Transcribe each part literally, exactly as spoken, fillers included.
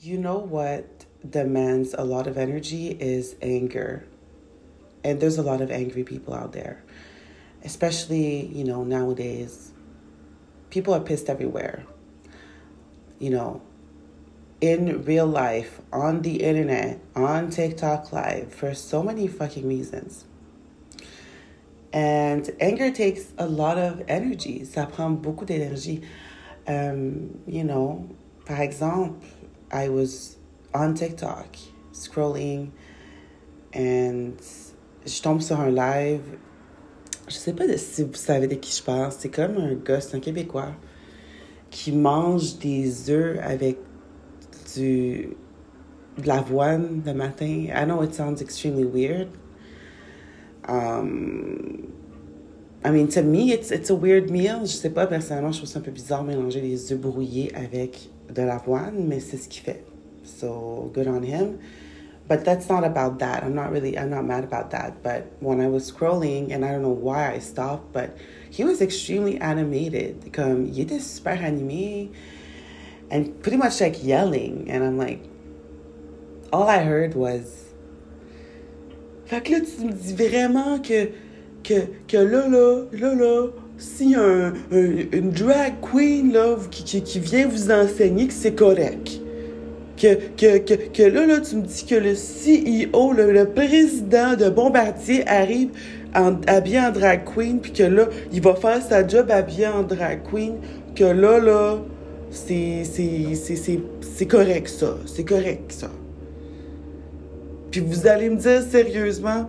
You know what demands a lot of energy is anger. And there's a lot of angry people out there. Especially, you know, nowadays, people are pissed everywhere. You know, in real life, on the internet, on TikTok Live, for so many fucking reasons. And anger takes a lot of energy. Ça prend beaucoup d'énergie. Um, you know, par exemple, I was on TikTok scrolling and je tombe sur un live. Je sais pas si vous savez de qui je parle. C'est comme un gars, c'est un Québécois qui mange des œufs avec du de l'avoine le matin. I know it sounds extremely weird. Um, I mean, to me, it's it's a weird meal. Je sais pas, personnellement, je trouve ça un peu bizarre mélanger les œufs brouillés avec de l'avoine, mais c'est ce qu'il fait. So, good on him. But that's not about that. I'm not really, I'm not mad about that. But when I was scrolling, and I don't know why I stopped, but he was extremely animated. Comme, il était super animé. And pretty much like yelling. And I'm like, all I heard was, fait que là, tu me dis vraiment que, que, que là, là, là, là, s'il y a un, un, une drag queen, là, qui, qui, qui vient vous enseigner que c'est correct. Que, que, que, que là, là, tu me dis que le C E O, le, le président de Bombardier arrive en, habillé en drag queen, puis que là, il va faire sa job habillé en drag queen, que là, là, c'est, c'est, c'est, c'est, c'est correct, ça. C'est correct, ça. Puis vous allez me dire sérieusement,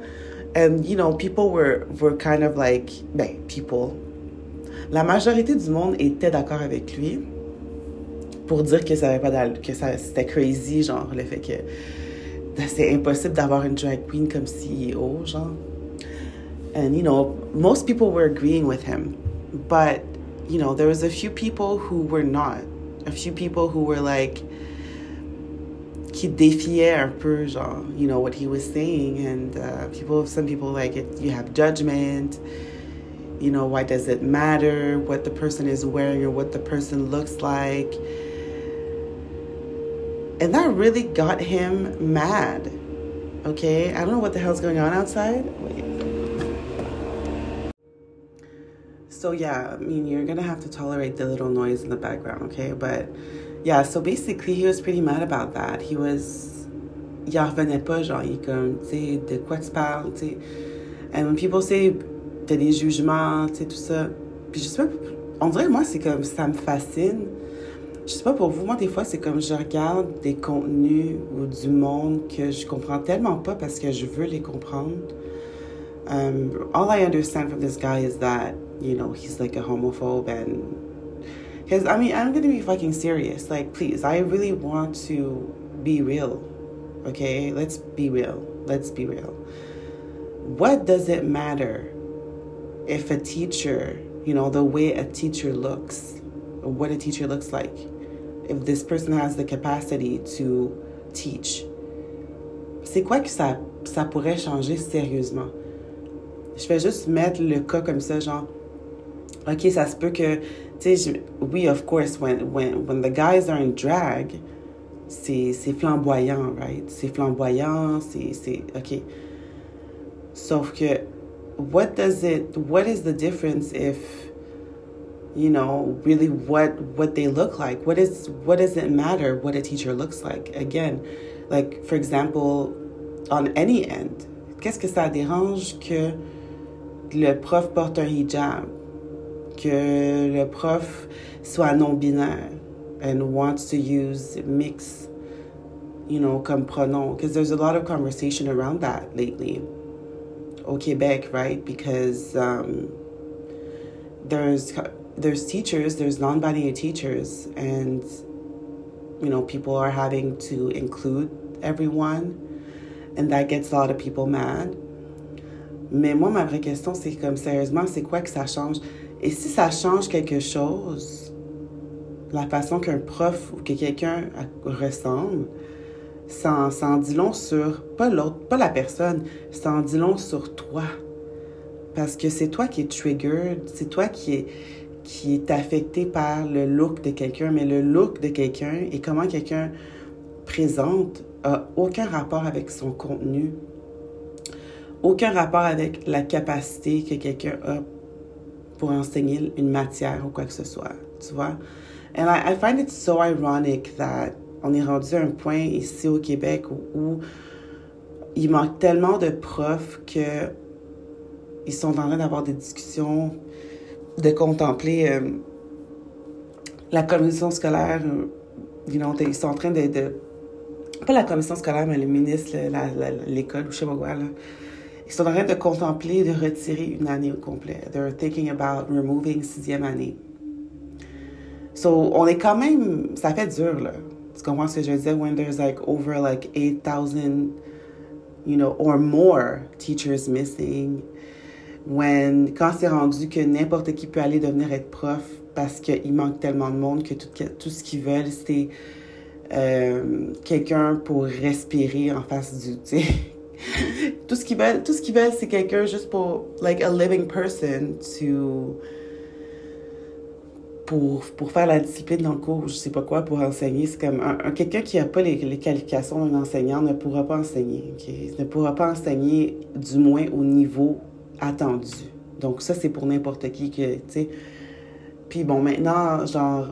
and you know, people were, were kind of like, ben, people. La majorité du monde était d'accord avec lui pour dire que ça avait pas d'al- que ça, c'était crazy, genre, le fait que c'est impossible d'avoir une drag queen comme C E O, genre. And, you know, most people were agreeing with him. But, you know, there was a few people who were not. A few people who were like, qui défiait un peu, genre, you know, what he was saying. And uh, people, some people, like, it, you have judgment. You know, why does it matter what the person is wearing or what the person looks like? And that really got him mad. Okay? I don't know what the hell's going on outside. Wait. So, yeah, I mean, you're going to have to tolerate the little noise in the background, okay? But, yeah, so basically, he was pretty mad about that. He was... Il en revenait pas, genre, il comme, tu sais, de quoi tu parles, tu sais. And when people say, t'as des jugements, tu sais, tout ça. Puis je sais pas, on dirait, moi, c'est comme, ça me fascine. Je sais pas pour vous, moi, des fois, c'est comme je regarde des contenus ou du monde que je comprends tellement pas parce que je veux les comprendre. Um, all I understand from this guy is that, you know, he's like a homophobe and his, I mean, I'm going to be fucking serious. Like, please, I really want to be real. Okay? Let's be real. Let's be real. What does it matter if a teacher, you know, the way a teacher looks, or what a teacher looks like, if this person has the capacity to teach? C'est quoi que ça, ça pourrait changer sérieusement? Je vais juste mettre le cas comme ça, genre, OK, ça se peut que, tu sais, oui, of course, when, when, when the guys are in drag, c'est, c'est flamboyant, right? C'est flamboyant, c'est, c'est, OK. Sauf que, what does it, what is the difference if, you know, really what what they look like? What is, what does it matter what a teacher looks like? Again, like, for example, on any end, qu'est-ce que ça dérange que le prof porte un hijab, que le prof soit non-binaire and wants to use mix, you know, comme pronom? Because there's a lot of conversation around that lately. Au Québec, right? Because um, there's there's teachers, there's non-binary teachers, and you know, people are having to include everyone, and that gets a lot of people mad. Mais moi, ma vraie question, c'est comme, sérieusement, c'est quoi que ça change? Et si ça change quelque chose, la façon qu'un prof ou que quelqu'un ressemble, ça en dit long sur, pas l'autre, pas la personne, ça en dit long sur toi. Parce que c'est toi qui es triggered, c'est toi qui est, qui est affecté par le look de quelqu'un, mais le look de quelqu'un et comment quelqu'un présente n'a aucun rapport avec son contenu, aucun rapport avec la capacité que quelqu'un a pour enseigner une matière ou quoi que ce soit, tu vois. And I, I find it so ironic that on est rendu à un point ici au Québec où, où il manque tellement de profs que ils sont en train d'avoir des discussions, de contempler euh, la commission scolaire. You know, ils sont en train de, de... Pas la commission scolaire, mais le ministre, la, la, l'école, ou je sais pas quoi, là. Ils sont en train de contempler de retirer une année au complet. They're thinking about removing sixième année. So, on est quand même... Ça fait dur, là. Tu comprends ce que je veux dire? When there's, like, over, like, eight thousand, you know, or more teachers missing. When... Quand c'est rendu que n'importe qui peut aller devenir être prof parce qu'il manque tellement de monde que tout, tout ce qu'ils veulent, c'est euh, quelqu'un pour respirer en face du... Tu sais, tout ce qu'ils veulent, tout ce qu'ils veulent, c'est quelqu'un juste pour... Like, a living person to... Pour, pour faire la discipline dans le cours, je sais pas quoi, pour enseigner. C'est comme un, un quelqu'un qui n'a pas les, les qualifications d'un enseignant ne pourra pas enseigner. Okay? Ne pourra pas enseigner, du moins, au niveau attendu. Donc, ça, c'est pour n'importe qui que, tu sais... Puis bon, maintenant, genre,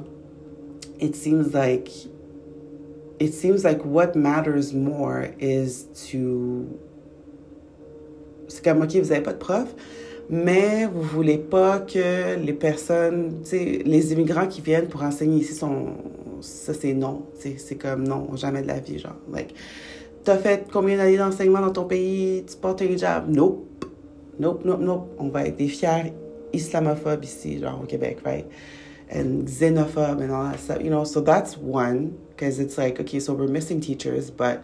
it seems like... It seems like what matters more is to... C'est comme, OK, vous n'avez pas de prof... Mais vous voulez pas que les personnes, tu sais, les immigrants qui viennent pour enseigner ici sont... Ça, c'est non. Tu sais, c'est comme non, jamais de la vie, genre. Like, t'as fait combien d'années d'enseignement dans ton pays? Tu portes un hijab? Nope. Nope, nope, nope. On va être des fiers islamophobes ici, genre, au Québec, right? And xenophobes and all that stuff. You know, so that's one. Because it's like, okay, so we're missing teachers, but...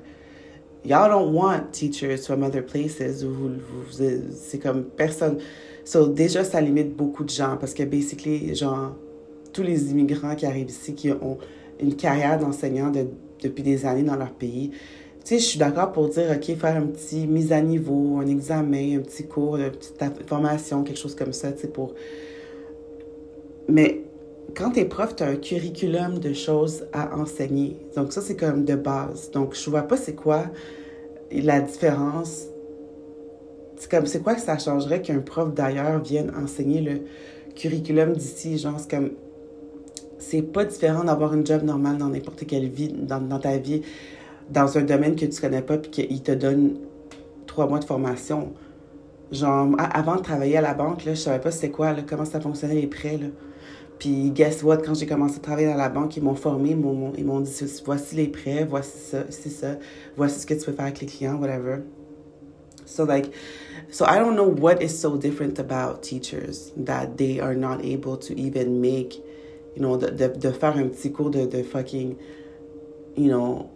Y'all don't want teachers from other places. Vous, vous, c'est comme personne. So, déjà, ça limite beaucoup de gens parce que, basically, genre, tous les immigrants qui arrivent ici, qui ont une carrière d'enseignant de, depuis des années dans leur pays, tu sais, je suis d'accord pour dire, OK, faire un petit mise à niveau, un examen, un petit cours, une petite formation, quelque chose comme ça, tu sais, pour... Mais quand t'es prof, t'as un curriculum de choses à enseigner. Donc ça, c'est comme de base. Donc je vois pas c'est quoi la différence. C'est comme, c'est quoi que ça changerait qu'un prof d'ailleurs vienne enseigner le curriculum d'ici? Genre, c'est comme, c'est pas différent d'avoir une job normale dans n'importe quelle vie, dans, dans ta vie, dans un domaine que tu connais pas puis qu'il te donne trois mois de formation. Genre, avant de travailler à la banque, là, je savais pas c'est quoi, là, comment ça fonctionnait les prêts, là. Puis, guess what, quand j'ai commencé à travailler à la banque, ils m'ont formé, ils m'ont, ils m'ont dit, voici les prêts, voici ça, c'est ça, voici ce que tu peux faire avec les clients, whatever. So, like, so I don't know what is so different about teachers that they are not able to even make, you know, de, de, de faire un petit cours de, de fucking, you know,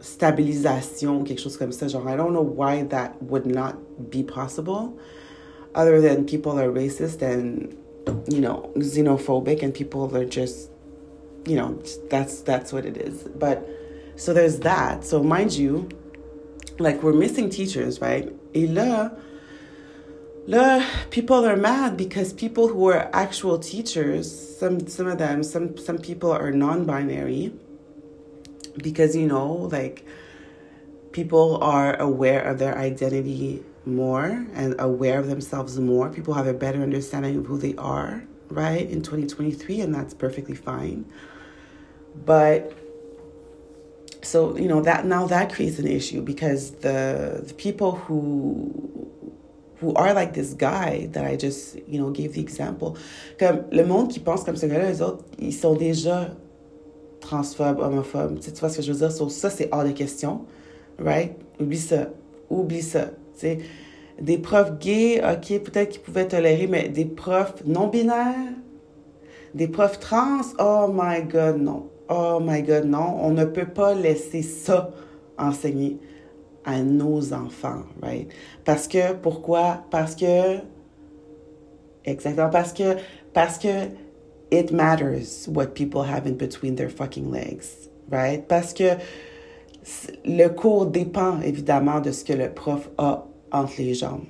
stabilisation, quelque chose comme ça. Genre, I don't know why that would not be possible, other than people are racist and... you know, xenophobic, and people are just, you know, that's that's what it is. But so there's that. So mind you, like, we're missing teachers, right? Et là, là, people are mad because people who are actual teachers, some some of them, some some people are non-binary because, you know, like, people are aware of their identity more and aware of themselves more. People have a better understanding of who they are, right, in twenty twenty-three, and that's perfectly fine. But so, you know, that now that creates an issue because the, the people who who are like this guy that I just, you know, gave the example, comme le monde qui pense comme ce gars-là, les autres, ils sont déjà transphobes, homophobes, tu vois ce que je veux dire? So, ça, c'est hors de question, right? Oublie ça, oublie ça. T'sais, des profs gays, OK, peut-être qu'ils pouvaient tolérer, mais des profs non-binaires, des profs trans, oh my God, non. Oh my God, non. On ne peut pas laisser ça enseigner à nos enfants, right? Parce que, pourquoi? Parce que, exactement, parce que, parce que it matters what people have in between their fucking legs, right? Parce que le cours dépend, évidemment, de ce que le prof a entre les jambes.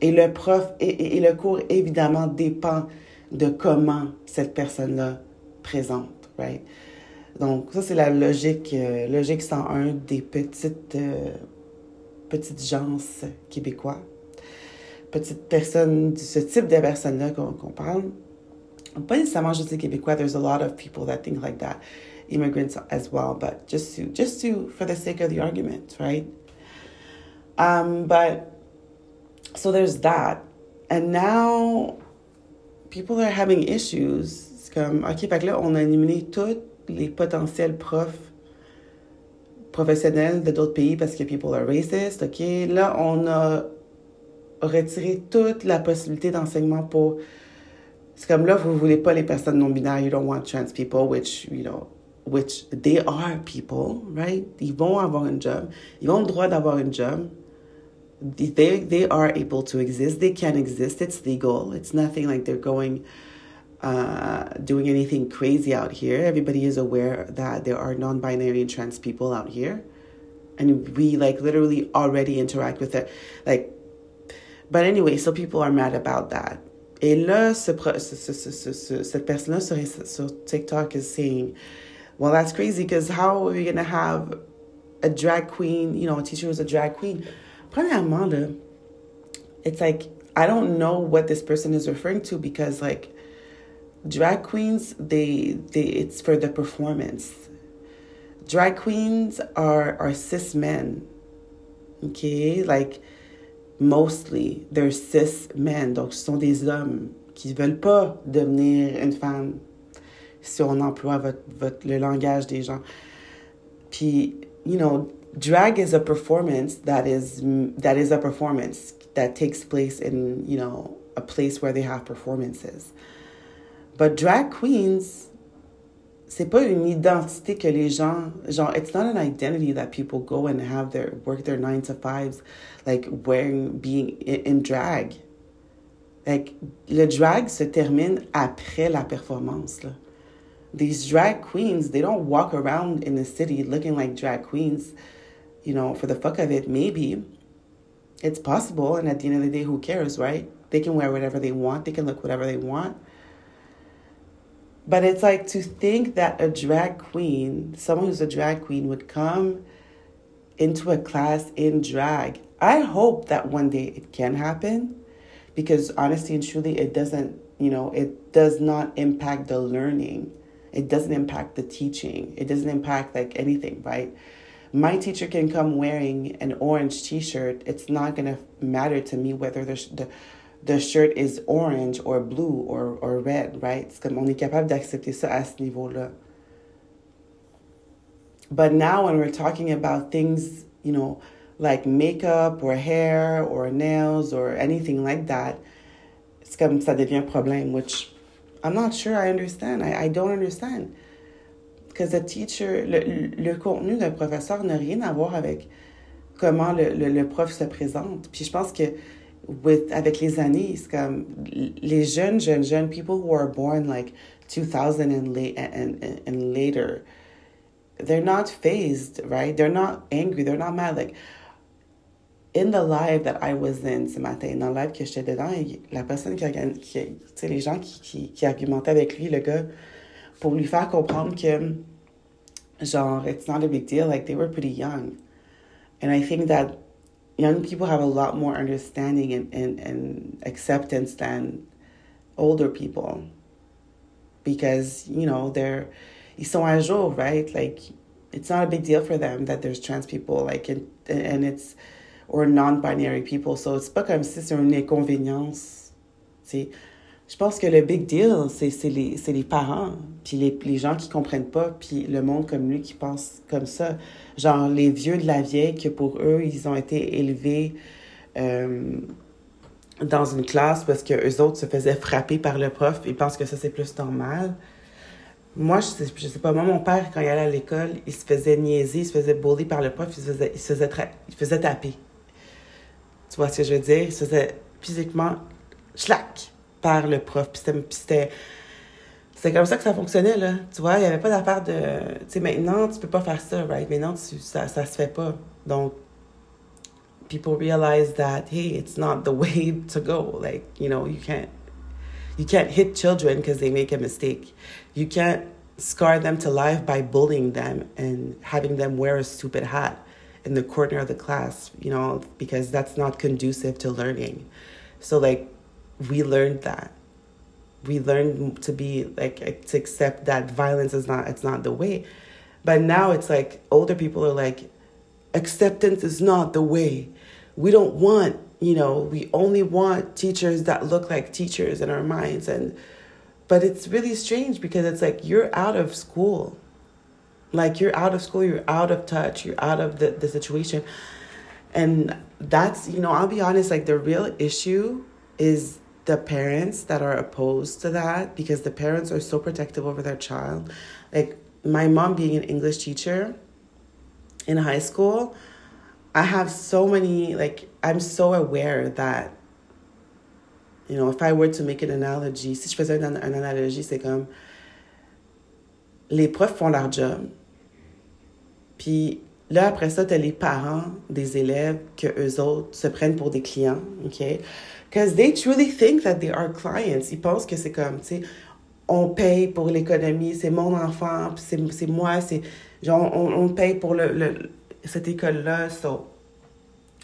Et le prof et, et, et le cours, évidemment, dépend de comment cette personne-là présente, right? Donc, ça, c'est la logique, euh, logique cent un des petites, euh, petites gens québécois. Petites personnes, ce type de personnes-là qu'on, qu'on parle. Pas nécessairement juste les Québécois. There's a lot of people that think like that. Immigrants as well, but just to, just to, for the sake of the argument, right? Um, but, so there's that. And now, people are having issues. C'est comme, OK, fait que là, on a éliminé tous les potentiels profs professionnels de d'autres pays parce que people are racist, OK? Là, on a retiré toute la possibilité d'enseignement pour... C'est comme là, vous ne voulez pas les personnes non-binaires, you don't want trans people, which, you know, which they are people, right? Ils vont avoir une job. Ils ont le droit d'avoir une job. They, they are able to exist. They can exist. It's legal. It's nothing like they're going... Uh, doing anything crazy out here. Everybody is aware that there are non-binary and trans people out here. And we, like, literally already interact with it. Like, but anyway, so people are mad about that. Et là, ce, ce, ce, ce, ce, cette personne-là sur, sur TikTok is saying, well, that's crazy, because how are we going to have a drag queen, you know, a teacher who's a drag queen? Premièrement, là, it's like, I don't know what this person is referring to, because, like, drag queens, they, they, it's for the performance. Drag queens are, are cis men, okay? Like, mostly, they're cis men. Donc, ce sont des hommes qui veulent pas devenir une femme, si on emploie votre, votre, le langage des gens. Puis, you know, drag is a performance that is, that is a performance that takes place in, you know, a place where they have performances. But drag queens, c'est pas une identité que les gens, genre, it's not an identity that people go and have their, work their nine to fives, like wearing, being in, in drag. Like, le drag se termine après la performance, là. These drag queens, they don't walk around in the city looking like drag queens, you know, for the fuck of it, maybe. It's possible, and at the end of the day, who cares, right? They can wear whatever they want, they can look whatever they want. But it's like to think that a drag queen, someone who's a drag queen, would come into a class in drag. I hope that one day it can happen, because honestly and truly, it doesn't, you know, it does not impact the learning. It doesn't impact the teaching. It doesn't impact like anything, right? My teacher can come wearing an orange t-shirt. It's not going to matter to me whether there's the... the shirt is orange or blue or, or red, right? C'est comme on est capable d'accepter ça à ce niveau-là. But now when we're talking about things, you know, like makeup or hair or nails or anything like that, it's comme ça devient un problème, which I'm not sure I understand. I, I don't understand. Because the teacher, le, le contenu d'un professeur n'a rien à voir avec comment le, le, le prof se présente. Puis je pense que with avec les années, c'est comme les jeunes, jeunes, jeunes people who are born like two thousand and, la- and, and, and later, they're not phased, right? They're not angry, they're not mad. Like, in the live that I was in ce matin, dans le live que j'étais dedans, la personne qui, qui tu sais, les gens qui, qui, qui argumentaient avec lui, le gars, pour lui faire comprendre que, genre, it's not a big deal, like, they were pretty young. And I think that young people have a lot more understanding and, and, and acceptance than older people, because, you know, they're, ils sont à jour, right? Like, it's not a big deal for them that there's trans people, like, and, and it's, or non-binary people. So it's pas comme si c'est une inconvénience, tu sais. Je pense que le big deal, c'est, c'est, les, c'est les parents, puis les, les gens qui comprennent pas, puis le monde comme lui qui pense comme ça. Genre, les vieux de la vieille, que pour eux, ils ont été élevés euh, dans une classe parce qu'eux autres se faisaient frapper par le prof. Ils pensent que ça, c'est plus normal. Moi, je sais, je sais pas, moi, mon père, quand il allait à l'école, il se faisait niaiser, il se faisait bully par le prof, il se faisait, il se faisait, tra- il faisait taper. Tu vois ce que je veux dire? Il se faisait physiquement « schlack » par le prof, puis c'était, c'était, c'était comme ça que ça fonctionnait, là, tu vois, il n'y avait pas d'affaire de, tu sais, maintenant, tu peux pas faire ça, right, maintenant, tu, ça, ça se fait pas, donc, people realize that, hey, it's not the way to go, like, you know, you can't, you can't hit children because they make a mistake, you can't scar them to life by bullying them and having them wear a stupid hat in the corner of the class, you know, because that's not conducive to learning. So, like, we learned that. We learned to be, like, to accept that violence is not, it's not the way. But now it's like older people are like, acceptance is not the way. We don't want, you know, we only want teachers that look like teachers in our minds. And, but it's really strange because it's like, you're out of school. Like, you're out of school, you're out of touch, you're out of the, the situation. And that's, you know, I'll be honest, like, the real issue is the parents that are opposed to that, because the parents are so protective over their child. Like, my mom being an English teacher in high school, I have so many, like, I'm so aware that, you know, if I were to make an analogy, si je faisais une, une analogie, c'est comme, les profs font leur job. Puis là, après ça, t'as les parents des élèves que eux autres se prennent pour des clients, OK? Because they truly think that they are clients. Ils pensent que c'est comme, tu sais, on paye pour l'économie, c'est mon enfant, puis c'est, c'est moi, c'est... Genre, on, on paye pour le, le, cette école-là, so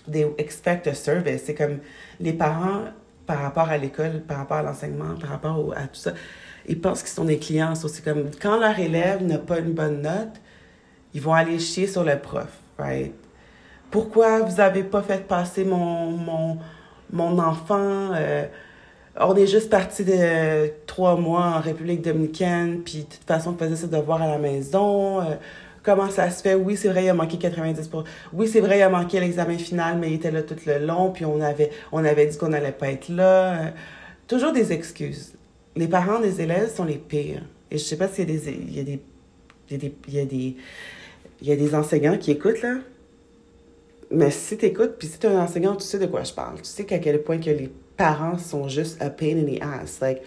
they expect a service. C'est comme les parents, par rapport à l'école, par rapport à l'enseignement, par rapport au, à tout ça... Ils pensent qu'ils sont des clients. So c'est comme quand leur élève n'a pas une bonne note, ils vont aller chier sur le prof, right? Pourquoi vous avez pas fait passer mon mon mon enfant? Euh, on est juste parti de trois mois en République dominicaine, puis de toute façon, on faisait ses devoirs à la maison. Euh, comment ça se fait? Oui, c'est vrai, il a manqué quatre-vingt-dix pour cent. Pour... Oui, c'est vrai, il a manqué l'examen final, mais il était là tout le long, puis on avait on avait dit qu'on n'allait pas être là. Euh, toujours des excuses. Les parents des élèves sont les pires. Et je sais pas s'il y a des, il y a des, il y a des, il y a des, il y a des enseignants qui écoutent, là. Mais si t'écoutes, puis si t'es un enseignant, tu sais de quoi je parle. Tu sais qu'à quel point que les parents sont juste a pain in the ass. Like,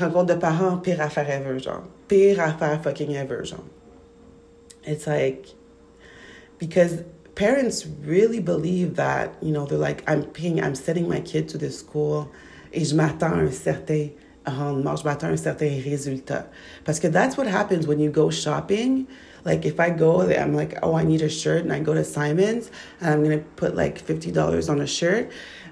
rencontre de parents, pire affaire ever, genre. Pire affaire fucking ever, genre. It's like, because parents really believe that, you know, they're like, I'm paying, I'm sending my kid to this school, et je m'attends à un certain... rendement, je m'attends à un certain résultat. Parce que that's what happens when you go shopping. Like, if I go, I'm like, oh, I need a shirt, and I go to Simon's, and I'm going to put, like, fifty dollars on a shirt,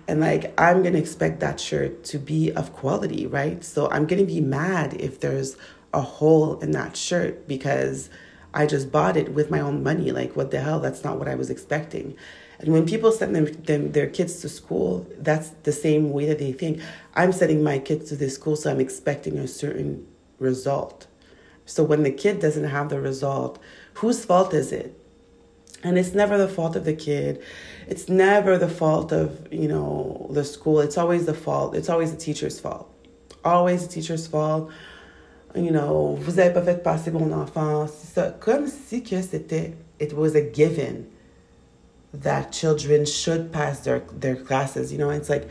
and, like, I'm going to expect that shirt to be of quality, right? So I'm going to be mad if there's a hole in that shirt because I just bought it with my own money. Like, what the hell? That's not what I was expecting. And when people send them, them their kids to school, that's the same way that they think. I'm sending my kids to this school, so I'm expecting a certain result. So when the kid doesn't have the result, whose fault is it? And it's never the fault of the kid. It's never the fault of, you know, the school. It's always the fault. It's always the teacher's fault. Always the teacher's fault. You know, vous avez pas fait passer mon enfant. C'est ça. Comme si que c'était, it was a given that children should pass their their classes. You know, it's like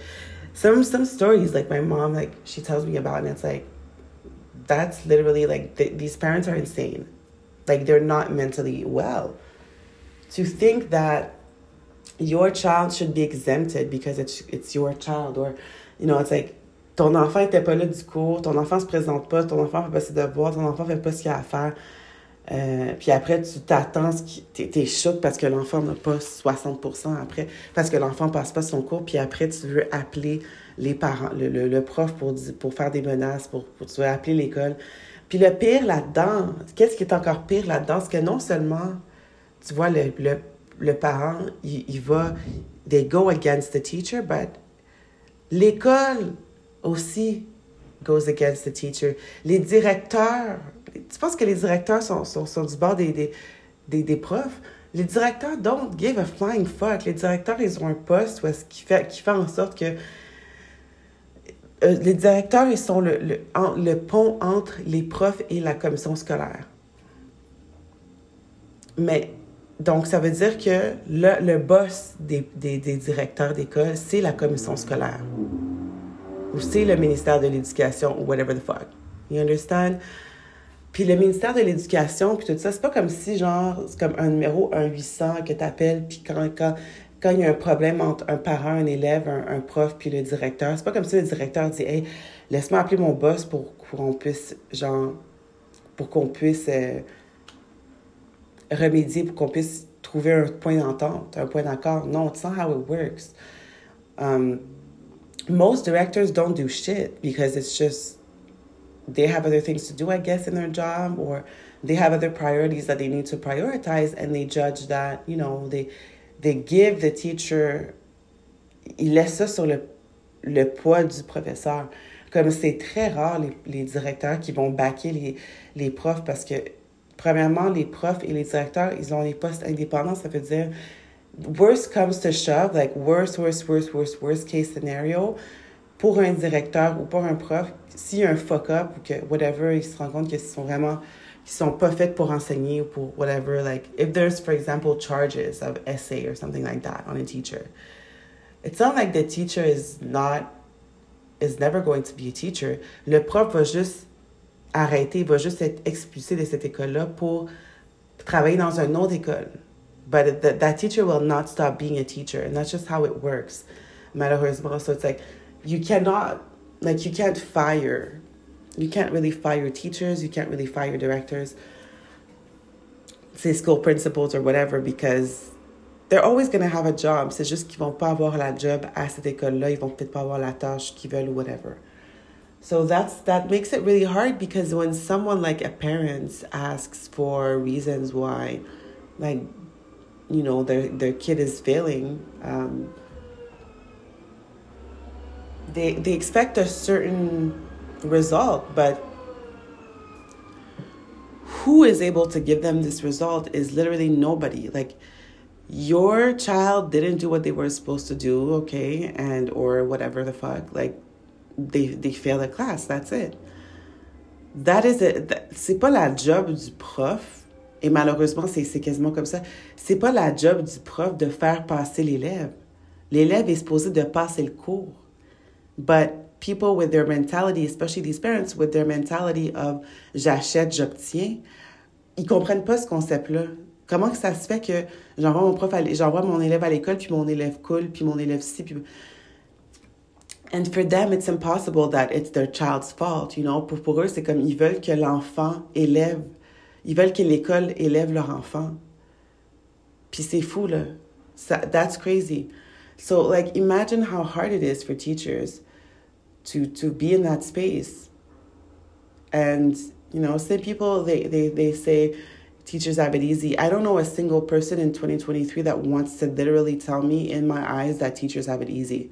some some stories, like my mom, like she tells me about, and it's like, that's literally like th- these parents are insane. Like, they're not mentally well. To think that your child should be exempted because it's it's your child, or, you know, it's like, ton enfant était pas là du cours, ton enfant se présente pas, ton enfant fait pas ses devoirs, ton enfant fait pas ce qu'il a à faire. Euh, puis après, tu t'attends, ce qui, t'es, t'es choqué parce que l'enfant n'a pas soixante pour cent après, parce que l'enfant ne passe pas son cours, puis après, tu veux appeler les parents, le, le, le prof pour, pour faire des menaces, pour, pour tu veux appeler l'école. Puis le pire là-dedans, qu'est-ce qui est encore pire là-dedans, c'est que non seulement, tu vois, le, le, le parent, il, il va, they go against the teacher, but l'école aussi goes against the teacher. Les directeurs, tu penses que les directeurs sont, sont, sont du bord des, des, des, des profs? Les directeurs don't give a flying fuck. Les directeurs, ils ont un poste où est-ce qui fait, qui fait en sorte que... Euh, les directeurs, ils sont le, le, en, le pont entre les profs et la commission scolaire. Mais, donc, ça veut dire que le, le boss des, des, des directeurs d'école, c'est la commission scolaire. Ou c'est le ministère de l'Éducation, ou whatever the fuck. You understand? Puis le ministère de l'Éducation, puis tout ça, c'est pas comme si, genre, c'est comme un numéro un huit cents que t'appelles, puis quand, quand, quand il y a un problème entre un parent, un élève, un, un prof, puis le directeur, c'est pas comme si le directeur dit « Hey, laisse-moi appeler mon boss pour qu'on puisse, genre, pour qu'on puisse euh, remédier, pour qu'on puisse trouver un point d'entente, un point d'accord. No, it's not how it works. Um, most directors don't do shit because it's just they have other things to do, I guess, in their job, or they have other priorities that they need to prioritize, and they judge that, you know, they they give the teacher, ils laissent ça sur le, le poids du professeur. Comme c'est très rare, les, les directeurs qui vont backer les, les profs parce que, premièrement, les profs et les directeurs, ils ont des postes indépendants. Ça veut dire, worst comes to shove, like worst, worst, worst, worst, worst case scenario, pour un directeur ou pour un prof, s'il y a un fuck-up ou que, whatever, ils se rendent compte qu'ils sont vraiment, qu'ils sont pas faits pour enseigner ou pour whatever, like, if there's, for example, charges of essay or something like that on a teacher, it's not like the teacher is not, is never going to be a teacher. Le prof va juste arrêter, va juste être expulsé de cette école-là pour travailler dans une autre école. But the, that teacher will not stop being a teacher, and that's just how it works, malheureusement. So it's like, you cannot, like, you can't fire. You can't really fire teachers, you can't really fire directors, say school principals or whatever, because they're always going to have a job. C'est juste qu'ils vont pas avoir la job à cette école-là. Ils vont peut-être pas avoir la tâche qu'ils veulent ou whatever. So that's that makes it really hard because when someone like a parent asks for reasons why, like, you know, their their kid is failing, um, they they expect a certain result, but who is able to give them this result is literally nobody. Like, your child didn't do what they were supposed to do, okay, and or whatever the fuck, like, they they failed a class, that's it. That is it. That, c'est pas la job du prof, et malheureusement, c'est, c'est quasiment comme ça, c'est pas la job du prof de faire passer l'élève. L'élève est supposé de passer le cours. But people with their mentality, especially these parents, with their mentality of « j'achète, j'obtiens », ils comprennent pas ce concept-là. Comment que ça se fait que j'envoie mon prof, à j'envoie mon élève à l'école, puis mon élève coule, puis mon élève ci, puis... And for them, it's impossible that it's their child's fault, you know. Pour, pour eux, c'est comme ils veulent que l'enfant élève, ils veulent que l'école élève leur enfant. Puis c'est fou, là. Ça, that's crazy. So, like, imagine how hard it is for teachers to to be in that space. And, you know, some people, they, they, they say... Teachers have it easy. I don't know a single person in twenty twenty-three that wants to literally tell me in my eyes that teachers have it easy.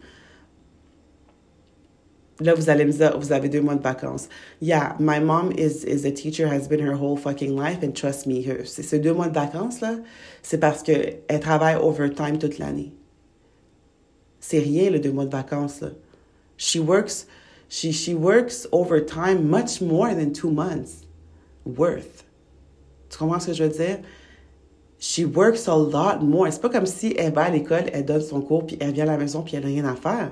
Là, vous allez me dire, vous avez deux mois de vacances. Yeah, my mom is is a teacher, has been her whole fucking life, and trust me, her, c'est ces deux mois de vacances, là, c'est parce qu'elle travaille overtime toute l'année. C'est rien, le deux mois de vacances, là. She works, she, she works overtime much more than two months worth. Tu comprends ce que je veux dire? She works a lot more. C'est pas comme si elle va à l'école, elle donne son cours, puis elle vient à la maison, puis elle n'a rien à faire.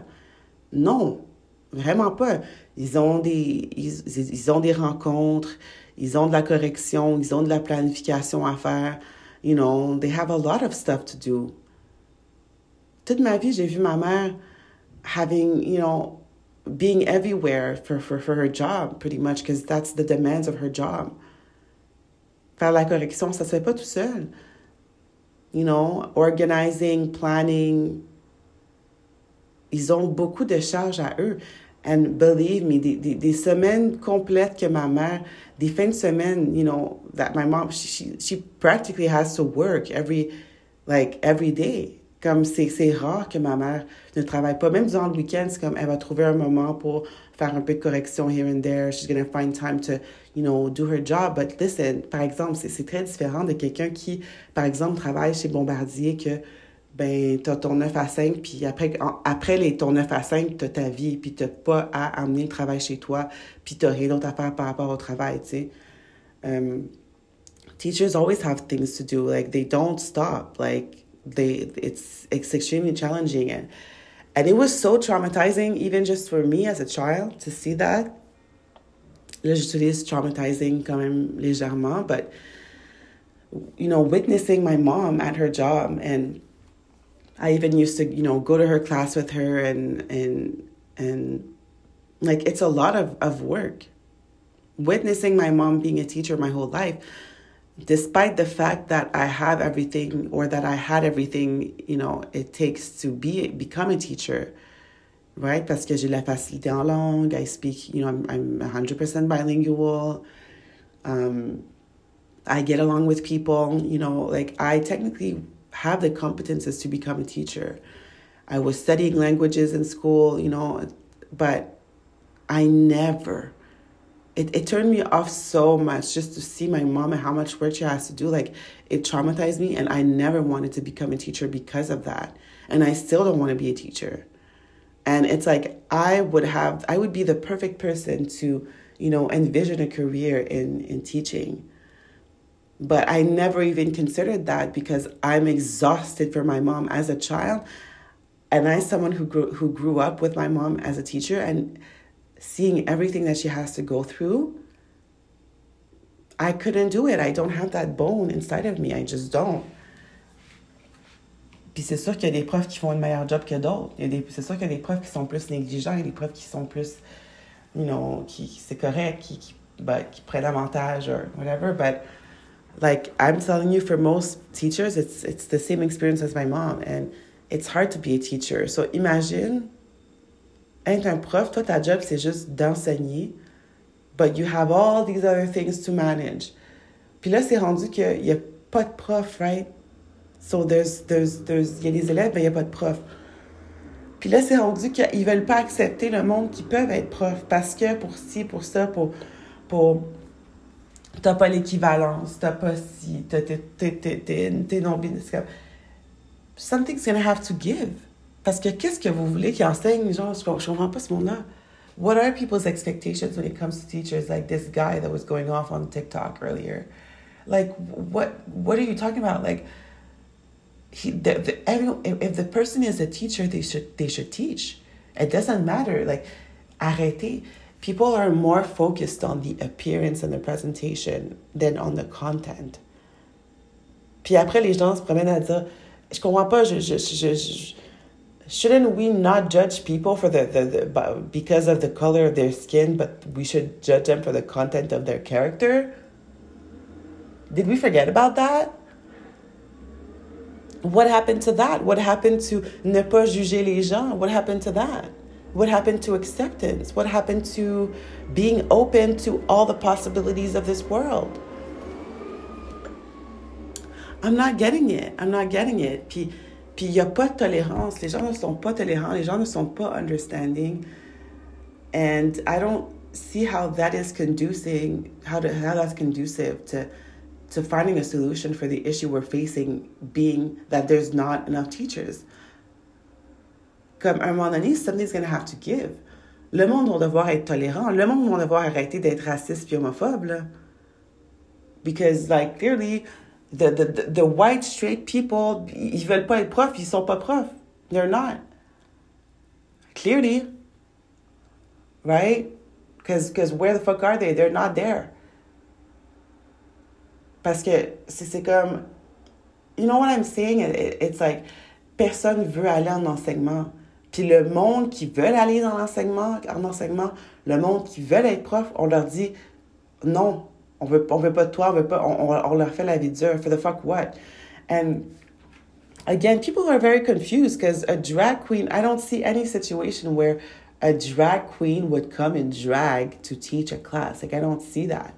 Non, vraiment pas. Ils ont des, ils, ils ont des rencontres, ils ont de la correction, ils ont de la planification à faire. You know, they have a lot of stuff to do. Toute ma vie, j'ai vu ma mère having, you know, being everywhere for, for, for her job, pretty much, because that's the demands of her job. Faire la correction, ça se fait pas tout seul. You know, organizing, planning. Ils ont beaucoup de charges à eux. And believe me, des, des, des semaines complètes que ma mère, des fins de semaine, you know, that my mom, she, she, she practically has to work every, like, every day. Comme c'est, c'est rare que ma mère ne travaille pas. Même durant le week-end, c'est comme elle va trouver un moment pour faire un peu de correction here and there. She's going to find time to, you know, do her job. But listen, par exemple, c'est, c'est très différent de quelqu'un qui, par exemple, travaille chez Bombardier que, ben, t'as ton neuf à cinq, puis après, en, après les, ton neuf à cinq, t'as ta vie, puis t'as pas à amener le travail chez toi, puis t'as rien d'autre à faire par rapport au travail, tu sais. Um, teachers always have things to do. Like, they don't stop. Like, They, it's, it's extremely challenging, and and it was so traumatizing even just for me as a child to see that. Là, j'utilise traumatizing quand même légèrement, but you know, witnessing my mom at her job, and I even used to, you know, go to her class with her, and and and like, it's a lot of, of work. witnessing my mom being a teacher my whole life, despite the fact that I have everything or that I had everything, you know, it takes to be become a teacher, right? Parce que j'ai la facilité en langue, I speak, you know, I'm, I'm one hundred percent bilingual. Um, I get along with people, you know, like I technically have the competences to become a teacher. I was studying languages in school, you know, but I never... It it turned me off so much just to see my mom and how much work she has to do. Like, it traumatized me, and I never wanted to become a teacher because of that. And I still don't want to be a teacher. And it's like I would have, I would be the perfect person to, you know, envision a career in, in teaching. But I never even considered that because I'm exhausted for my mom as a child. And I, someone who grew, who grew up with my mom as a teacher, and seeing everything that she has to go through, I couldn't do it. I don't have that bone inside of me. I just don't. Puis c'est sûr qu'il y a des profs qui font une meilleure job que d'autres. Il y a des, c'est sûr qu'il y a des profs qui sont plus négligents, il y a des profs qui sont plus, you know, qui c'est correct, qui qui, bah, qui prennent avantage or whatever. But like I'm telling you, for most teachers, it's it's the same experience as my mom, and it's hard to be a teacher. So imagine. Être un prof, toi, ta job, c'est juste d'enseigner. But you have all these other things to manage. Puis là, c'est rendu qu'il n'y a pas de prof, right? So, there's, there's, there's, il y a des élèves, mais il n'y a pas de prof. Puis là, c'est rendu qu'ils ne veulent pas accepter le monde qui peuvent être prof. Parce que pour ci, pour ça, pour... pour t'as pas l'équivalence, t'as pas ci, t'es, t'es, t'es, t'es, t'es non-biniscable. Something's gonna have to give. Parce que qu'est-ce que vous voulez qu'ils enseignent, genre, je ne comprends pas ce monde-là. What are people's expectations when it comes to teachers, like this guy that was going off on TikTok earlier? Like, what what are you talking about? Like, he, the, the, everyone, if, if the person is a teacher, they should they should teach. It doesn't matter. Like, arrêtez. People are more focused on the appearance and the presentation than on the content. Puis après, les gens se promènent à dire, je comprends pas, je je je... je shouldn't we not judge people for the, the, the because of the color of their skin, but we should judge them for the content of their character? Did we forget about that? What happened to that? What happened to ne pas juger les gens? What happened to that? What happened to acceptance? What happened to being open to all the possibilities of this world? I'm not getting it. I'm not getting it. P- Puis il n'y a pas de tolérance. Les gens ne sont pas tolérants. Les gens ne sont pas understanding. And I don't see how that is conducing, how, to, how that's conducive to, to finding a solution for the issue we're facing, being that there's not enough teachers. Comme à un moment donné, something's going to have to give. Le monde va devoir être tolérant. Le monde va devoir arrêter d'être raciste et homophobe. Là. Because, like, clearly... The, the the the white straight people, ils veulent pas être profs, ils sont pas profs. They're not. Clearly. Right? Because because where the fuck are they? They're not there. Parce que c'est, c'est comme... You know what I'm saying? It, it, it's like, personne veut aller en enseignement. Puis le monde qui veut aller dans l'enseignement, en enseignement, le monde qui veut être prof, on leur dit non. On veut, on veut pas de toi, on veut pas, on, on, on leur fait la vie dure, for the fuck what? And again, people are very confused because a drag queen, I don't see any situation where a drag queen would come in drag to teach a class. Like, I don't see that.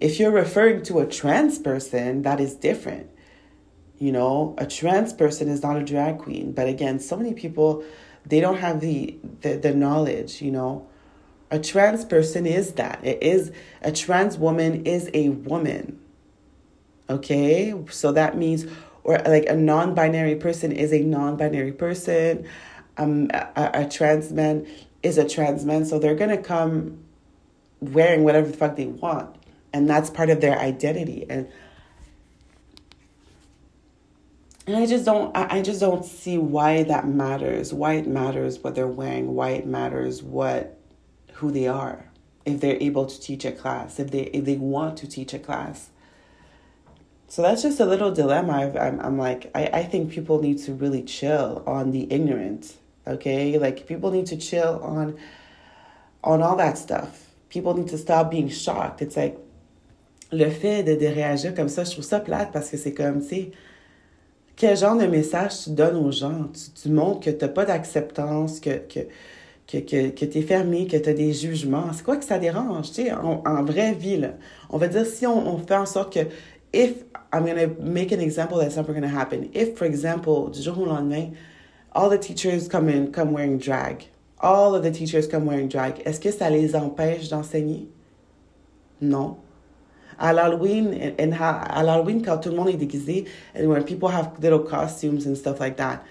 If you're referring to a trans person, that is different. You know, a trans person is not a drag queen. But again, so many people, they don't have the the, the knowledge, you know. A trans person is that. It is, a trans woman is a woman. Okay? So that means, or like a non-binary person is a non-binary person. Um, a, a trans man is a trans man. So they're going to come wearing whatever the fuck they want. And that's part of their identity. And and I just don't, I, I just don't see why that matters. Why it matters what they're wearing. Why it matters what... who they are, if they're able to teach a class, if they if they want to teach a class. So that's just a little dilemma. I've, I'm I'm like, I, I think people need to really chill on the ignorant, okay? Like, people need to chill on on all that stuff. people need to stop being shocked. It's like, le fait de, de réagir comme ça, je trouve ça plate parce que c'est comme, tu sais, quel genre de message tu donnes aux gens? Tu, tu montres que t'as pas d'acceptance, que, que, que, que, que t'es fermé, que t'as des jugements. C'est quoi que ça dérange, tu sais, en, en vraie vie, là. On va dire, si on, on fait en sorte que, if, I'm going to make an example that's never going to happen. If, for example, du jour au lendemain, all the teachers come in, come wearing drag. All of the teachers come wearing drag. Est-ce que ça les empêche d'enseigner? Non. À l'Halloween, and, and ha- à l'Halloween, quand tout le monde est déguisé, and when people have little costumes and stuff like that,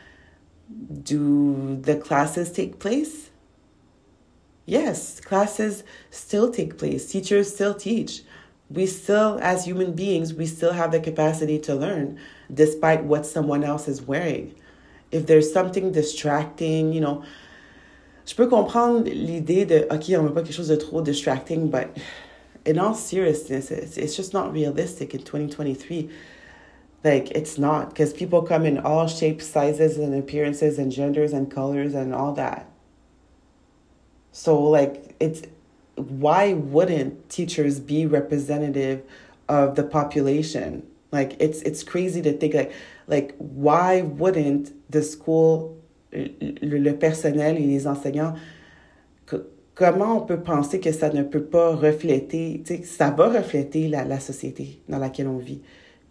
do the classes take place? Yes, classes still take place. Teachers still teach. We still, as human beings, we still have the capacity to learn despite what someone else is wearing. If there's something distracting, you know, je peux comprendre l'idée de, OK, on veut pas quelque chose de trop distracting, but in all seriousness, it's, it's just not realistic in twenty twenty-three. Like, it's not, because people come in all shapes, sizes, and appearances, and genders, and colors, and all that. So, like, it's... Why wouldn't teachers be representative of the population? Like, it's it's crazy to think, like, like why wouldn't the school, le, le personnel et les enseignants, que, comment on peut penser que ça ne peut pas refléter, tu sais, ça va refléter la, la société dans laquelle on vit.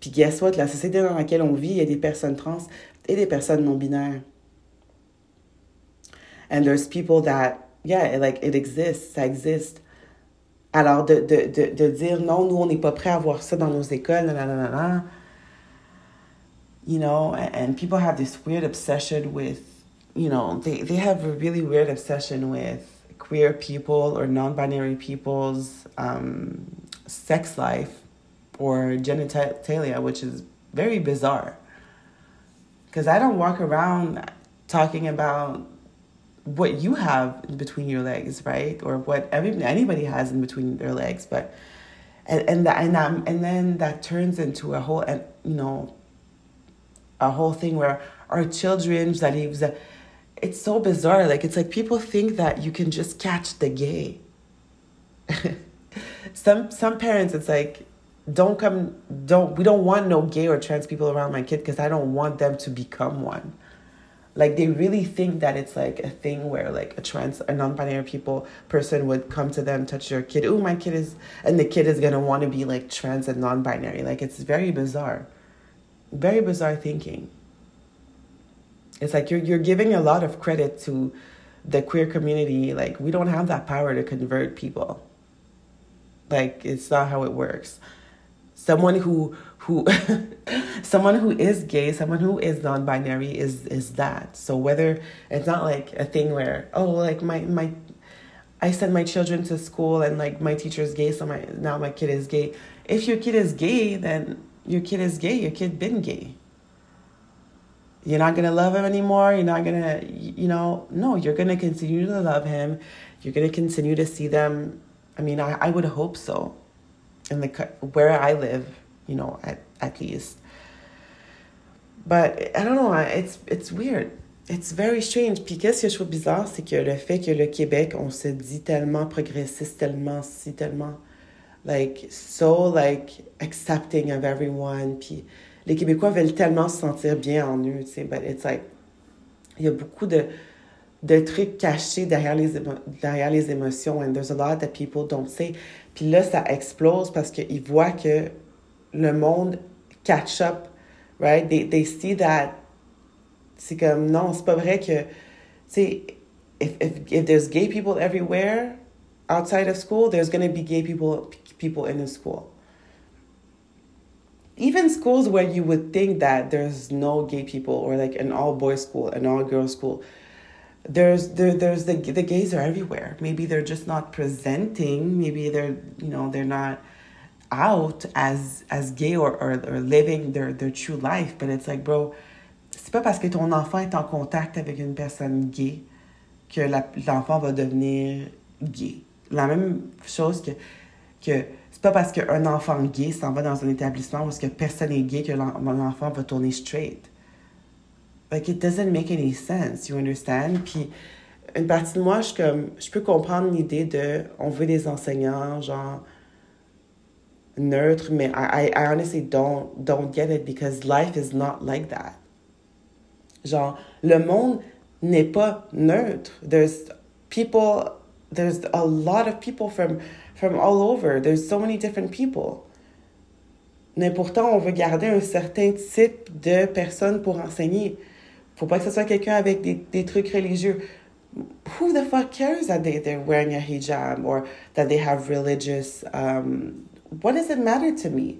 Puis guess what, la société dans laquelle on vit, il y a des personnes trans et des personnes non-binaires. And there's people that, yeah, it, like, it exists, ça existe. Alors, de, de, de, de dire, non, nous, on n'est pas prêts à voir ça dans nos écoles, la, la, la, la. You know, and, and people have this weird obsession with, you know, they, they have a really weird obsession with queer people or non-binary people's um, sex life or genitalia, which is very bizarre. Because I don't walk around talking about what you have in between your legs, right? Or what everybody, anybody has in between their legs. But, and and that, and, um, and then that turns into a whole, you know, a whole thing where our children, it's so bizarre. Like, it's like people think that you can just catch the gay. some some parents, it's like, don't come, don't, we don't want no gay or trans people around my kid because I don't want them to become one. Like, they really think that it's, like, a thing where, like, a trans, a non-binary people person would come to them, touch your kid. Oh, my kid is... And the kid is going to want to be, like, trans and non-binary. Like, it's very bizarre. Very bizarre thinking. It's like you're you're giving a lot of credit to the queer community. Like, we don't have that power to convert people. Like, it's not how it works. Someone who... who someone who is gay, someone who is non-binary is is that. So whether it's not like a thing where, oh, like my my I send my children to school and like my teacher's gay, so my now my kid is gay. If your kid is gay, then your kid is gay, your kid been gay. You're not gonna love him anymore, you're not gonna, you know, no, you're gonna continue to love him, you're gonna continue to see them. I mean, I, I would hope so. In the where I live, you know, at, at least. But, I don't know, it's, it's weird. It's very strange. Puis qu'est-ce que je trouve bizarre, c'est que le fait que le Québec, on se dit tellement progressiste, tellement si, tellement, like, so, like, accepting of everyone. Puis les Québécois veulent tellement se sentir bien en eux, tu sais. But it's like, il y a beaucoup de, de trucs cachés derrière les, émo- derrière les émotions. And there's a lot that people don't say. Puis là, ça explose parce qu'ils voient que le monde catch up, right? They, they see that. C'est comme, non, c'est pas vrai que, tu sais, if, if, if there's gay people everywhere outside of school, there's going to be gay people, people in the school. Even schools where you would think that there's no gay people, or like an all-boys school, an all-girls school, there's there there's the the gays are everywhere. Maybe they're just not presenting. Maybe they're, you know, they're not out as as gay or, or, or living their, their true life. But it's like, bro, c'est pas parce que ton enfant est en contact avec une personne gay que la, l'enfant va devenir gay. La même chose que, que c'est pas parce qu'un enfant gay s'en va dans un établissement où est-ce que personne est gay que l'en, l'enfant va tourner straight. Like, it doesn't make any sense, you understand? Puis une partie de moi, je, comme, je peux comprendre l'idée de on veut des enseignants, genre neutres, mais I, I, I honestly don't, don't get it because life is not like that. Genre, le monde n'est pas neutre. There's people, there's a lot of people from, from all over. There's so many different people. Mais pourtant, on veut garder un certain type de personnes pour enseigner. Faut pas que ce soit quelqu'un avec des, des trucs religieux. Who the fuck cares that they, they're wearing a hijab or that they have religious... Um, what does it matter to me?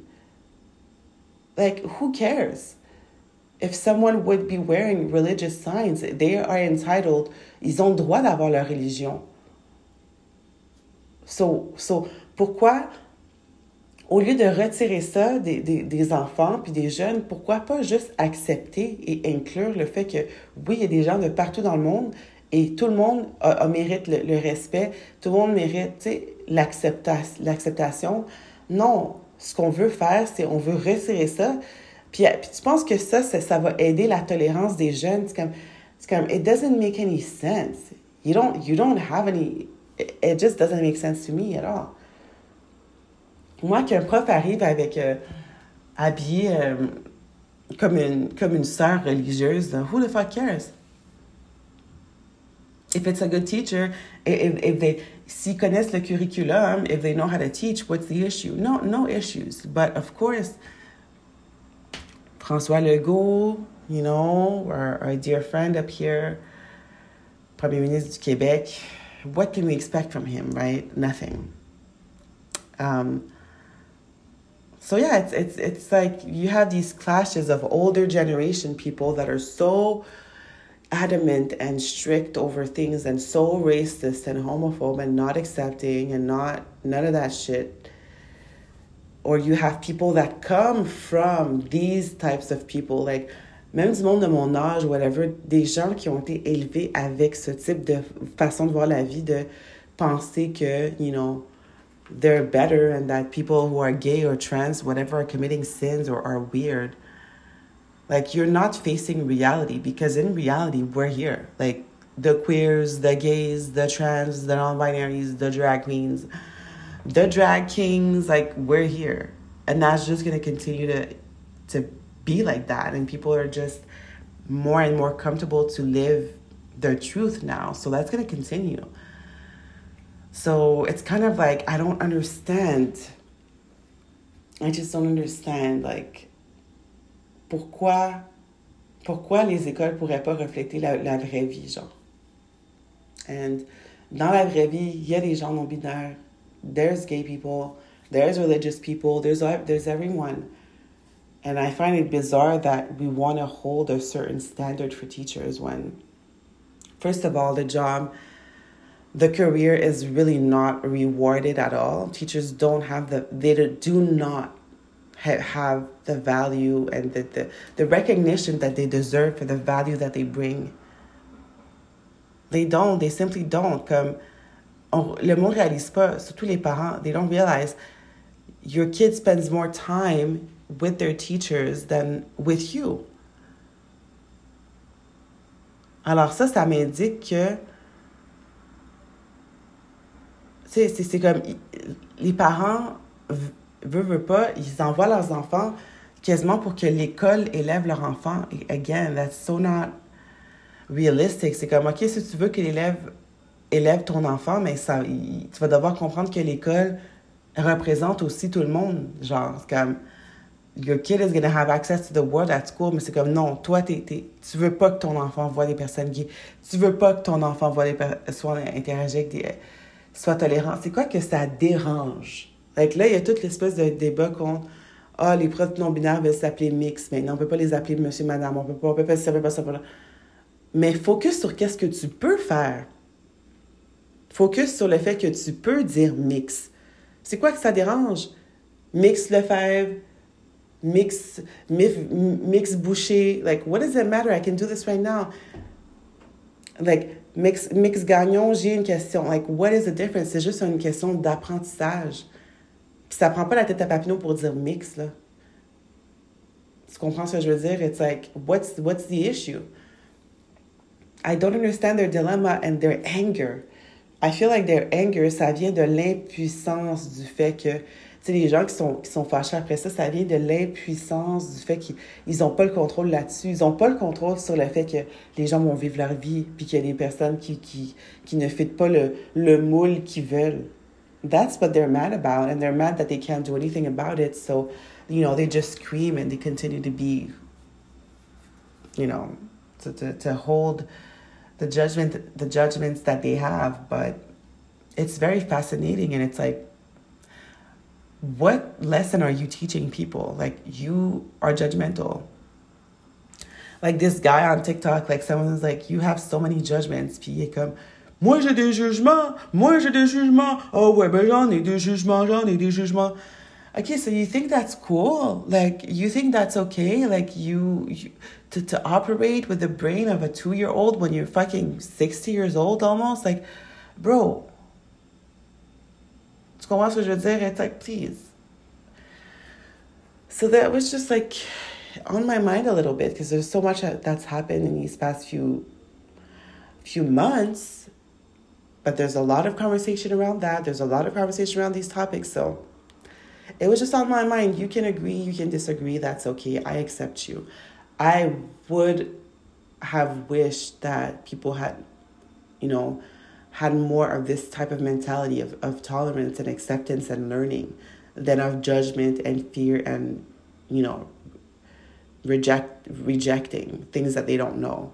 Like, who cares? If someone would be wearing religious signs, they are entitled... Ils ont le droit d'avoir leur religion. So, so pourquoi... Au lieu de retirer ça des, des, des enfants puis des jeunes, pourquoi pas juste accepter et inclure le fait que, oui, il y a des gens de partout dans le monde et tout le monde a, a mérite le, le respect, tout le monde mérite, tu sais, l'acceptation, l'acceptation. Non, ce qu'on veut faire, c'est on veut retirer ça. Puis, puis tu penses que ça, ça, ça va aider la tolérance des jeunes. C'est comme, c'est comme, it doesn't make any sense. You don't, you don't have any, it just doesn't make sense to me at all. Moi, qu'un prof arrive avec euh, habillé euh, comme une comme une sœur religieuse, who the fuck cares? If it's a good teacher, if, if they s'ils connaissent le curriculum, if they know how to teach, what's the issue? No, no issues. But of course, François Legault, you know, our, our dear friend up here, Premier ministre du Québec, what can we expect from him, right? Nothing. Um, So yeah, it's it's it's like you have these clashes of older generation people that are so adamant and strict over things and so racist and homophobe and not accepting and not none of that shit. Or you have people that come from these types of people, like même du monde de mon âge, whatever, des gens qui ont été élevés avec ce type de façon de voir la vie, de penser que, you know, they're better and that people who are gay or trans, whatever, are committing sins or are weird. Like, you're not facing reality because in reality, we're here. Like, the queers, the gays, the trans, the non-binaries, the drag queens, the drag kings, like, we're here. And that's just going to continue to to be like that. And people are just more and more comfortable to live their truth now. So that's going to continue. So it's kind of like, I don't understand. I just don't understand, like, pourquoi, pourquoi les écoles pourraient pas refléter la, la vraie vie, genre. And dans la vraie vie, il y a des gens non-binaires. There's gay people. There's religious people. There's, there's everyone. And I find it bizarre that we want to hold a certain standard for teachers when, first of all, the job... The career is really not rewarded at all. Teachers don't have the, they do not ha- have the value and the, the, the recognition that they deserve for the value that they bring. They don't, they simply don't. Comme, on, le monde réalise pas, surtout les parents, they don't realize your kid spends more time with their teachers than with you. Alors ça, ça m'indique que C'est, c'est, c'est comme, les parents, veulent, veulent pas, ils envoient leurs enfants quasiment pour que l'école élève leur enfant. Et again, that's so not realistic. C'est comme, OK, si tu veux que l'élève élève ton enfant, mais ça, il, tu vas devoir comprendre que l'école représente aussi tout le monde. Genre, c'est comme, your kid is going to have access to the world at school, mais c'est comme, non, toi, t'es, t'es, tu veux pas que ton enfant voit des personnes gays. Tu veux pas que ton enfant voit des per- soit interagir avec des... Soit tolérant. C'est quoi que ça dérange? Fait que là, il y a toute l'espèce de débat contre « Ah, oh, les profs non-binaires veulent s'appeler mix, mais non, on ne peut pas les appeler monsieur, madame, on ne peut pas, on peut pas, ça peut pas, ça peut pas. » Mais focus sur qu'est-ce que tu peux faire. Focus sur le fait que tu peux dire « mix ». C'est quoi que ça dérange? Mix Lefebvre, mix, mif, mix Boucher. Like, what does it matter? I can do this right now. Like, Mix, mix Gagnon, j'ai une question. Like, what is the difference? C'est juste une question d'apprentissage. Puis ça prend pas la tête à Papineau pour dire mix, là. Tu comprends ce que je veux dire? It's like, what's, what's the issue? I don't understand their dilemma and their anger. I feel like their anger, ça vient de l'impuissance du fait que, tu sais, les gens qui sont, qui sont fâchés après ça, ça vient de l'impuissance du fait qu'ils ils ont pas le contrôle là-dessus. Ils ont pas le contrôle sur le fait que les gens vont vivre leur vie puis qu'il y a des personnes qui, qui, qui ne fitent pas le, le moule qu'ils veulent. That's what they're mad about, and they're mad that they can't do anything about it. So, you know, they just scream and they continue to be, you know, to, to, to hold the judgment, the judgments that they have. But it's very fascinating, and it's like, what lesson are you teaching people? Like, you are judgmental. Like this guy on TikTok, like someone was like, you have so many judgments. Puis il est comme, moi j'ai des jugements, moi j'ai des jugements. Oh ouais, ben j'en ai des jugements, j'en ai des jugements. Okay, so you think that's cool? Like, you think that's okay? Like, you, you to, to operate with the brain of a two-year-old when you're fucking sixty years old almost? Like, bro. Tu comprends ce que je veux dire? It's like, please. So that was just like on my mind a little bit because there's so much that's happened in these past few few months. But there's a lot of conversation around that. There's a lot of conversation around these topics, so... It was just on my mind. You can agree, you can disagree. That's okay. I accept you. I would have wished that people had, you know, had more of this type of mentality of, of tolerance and acceptance and learning than of judgment and fear and, you know, reject rejecting things that they don't know.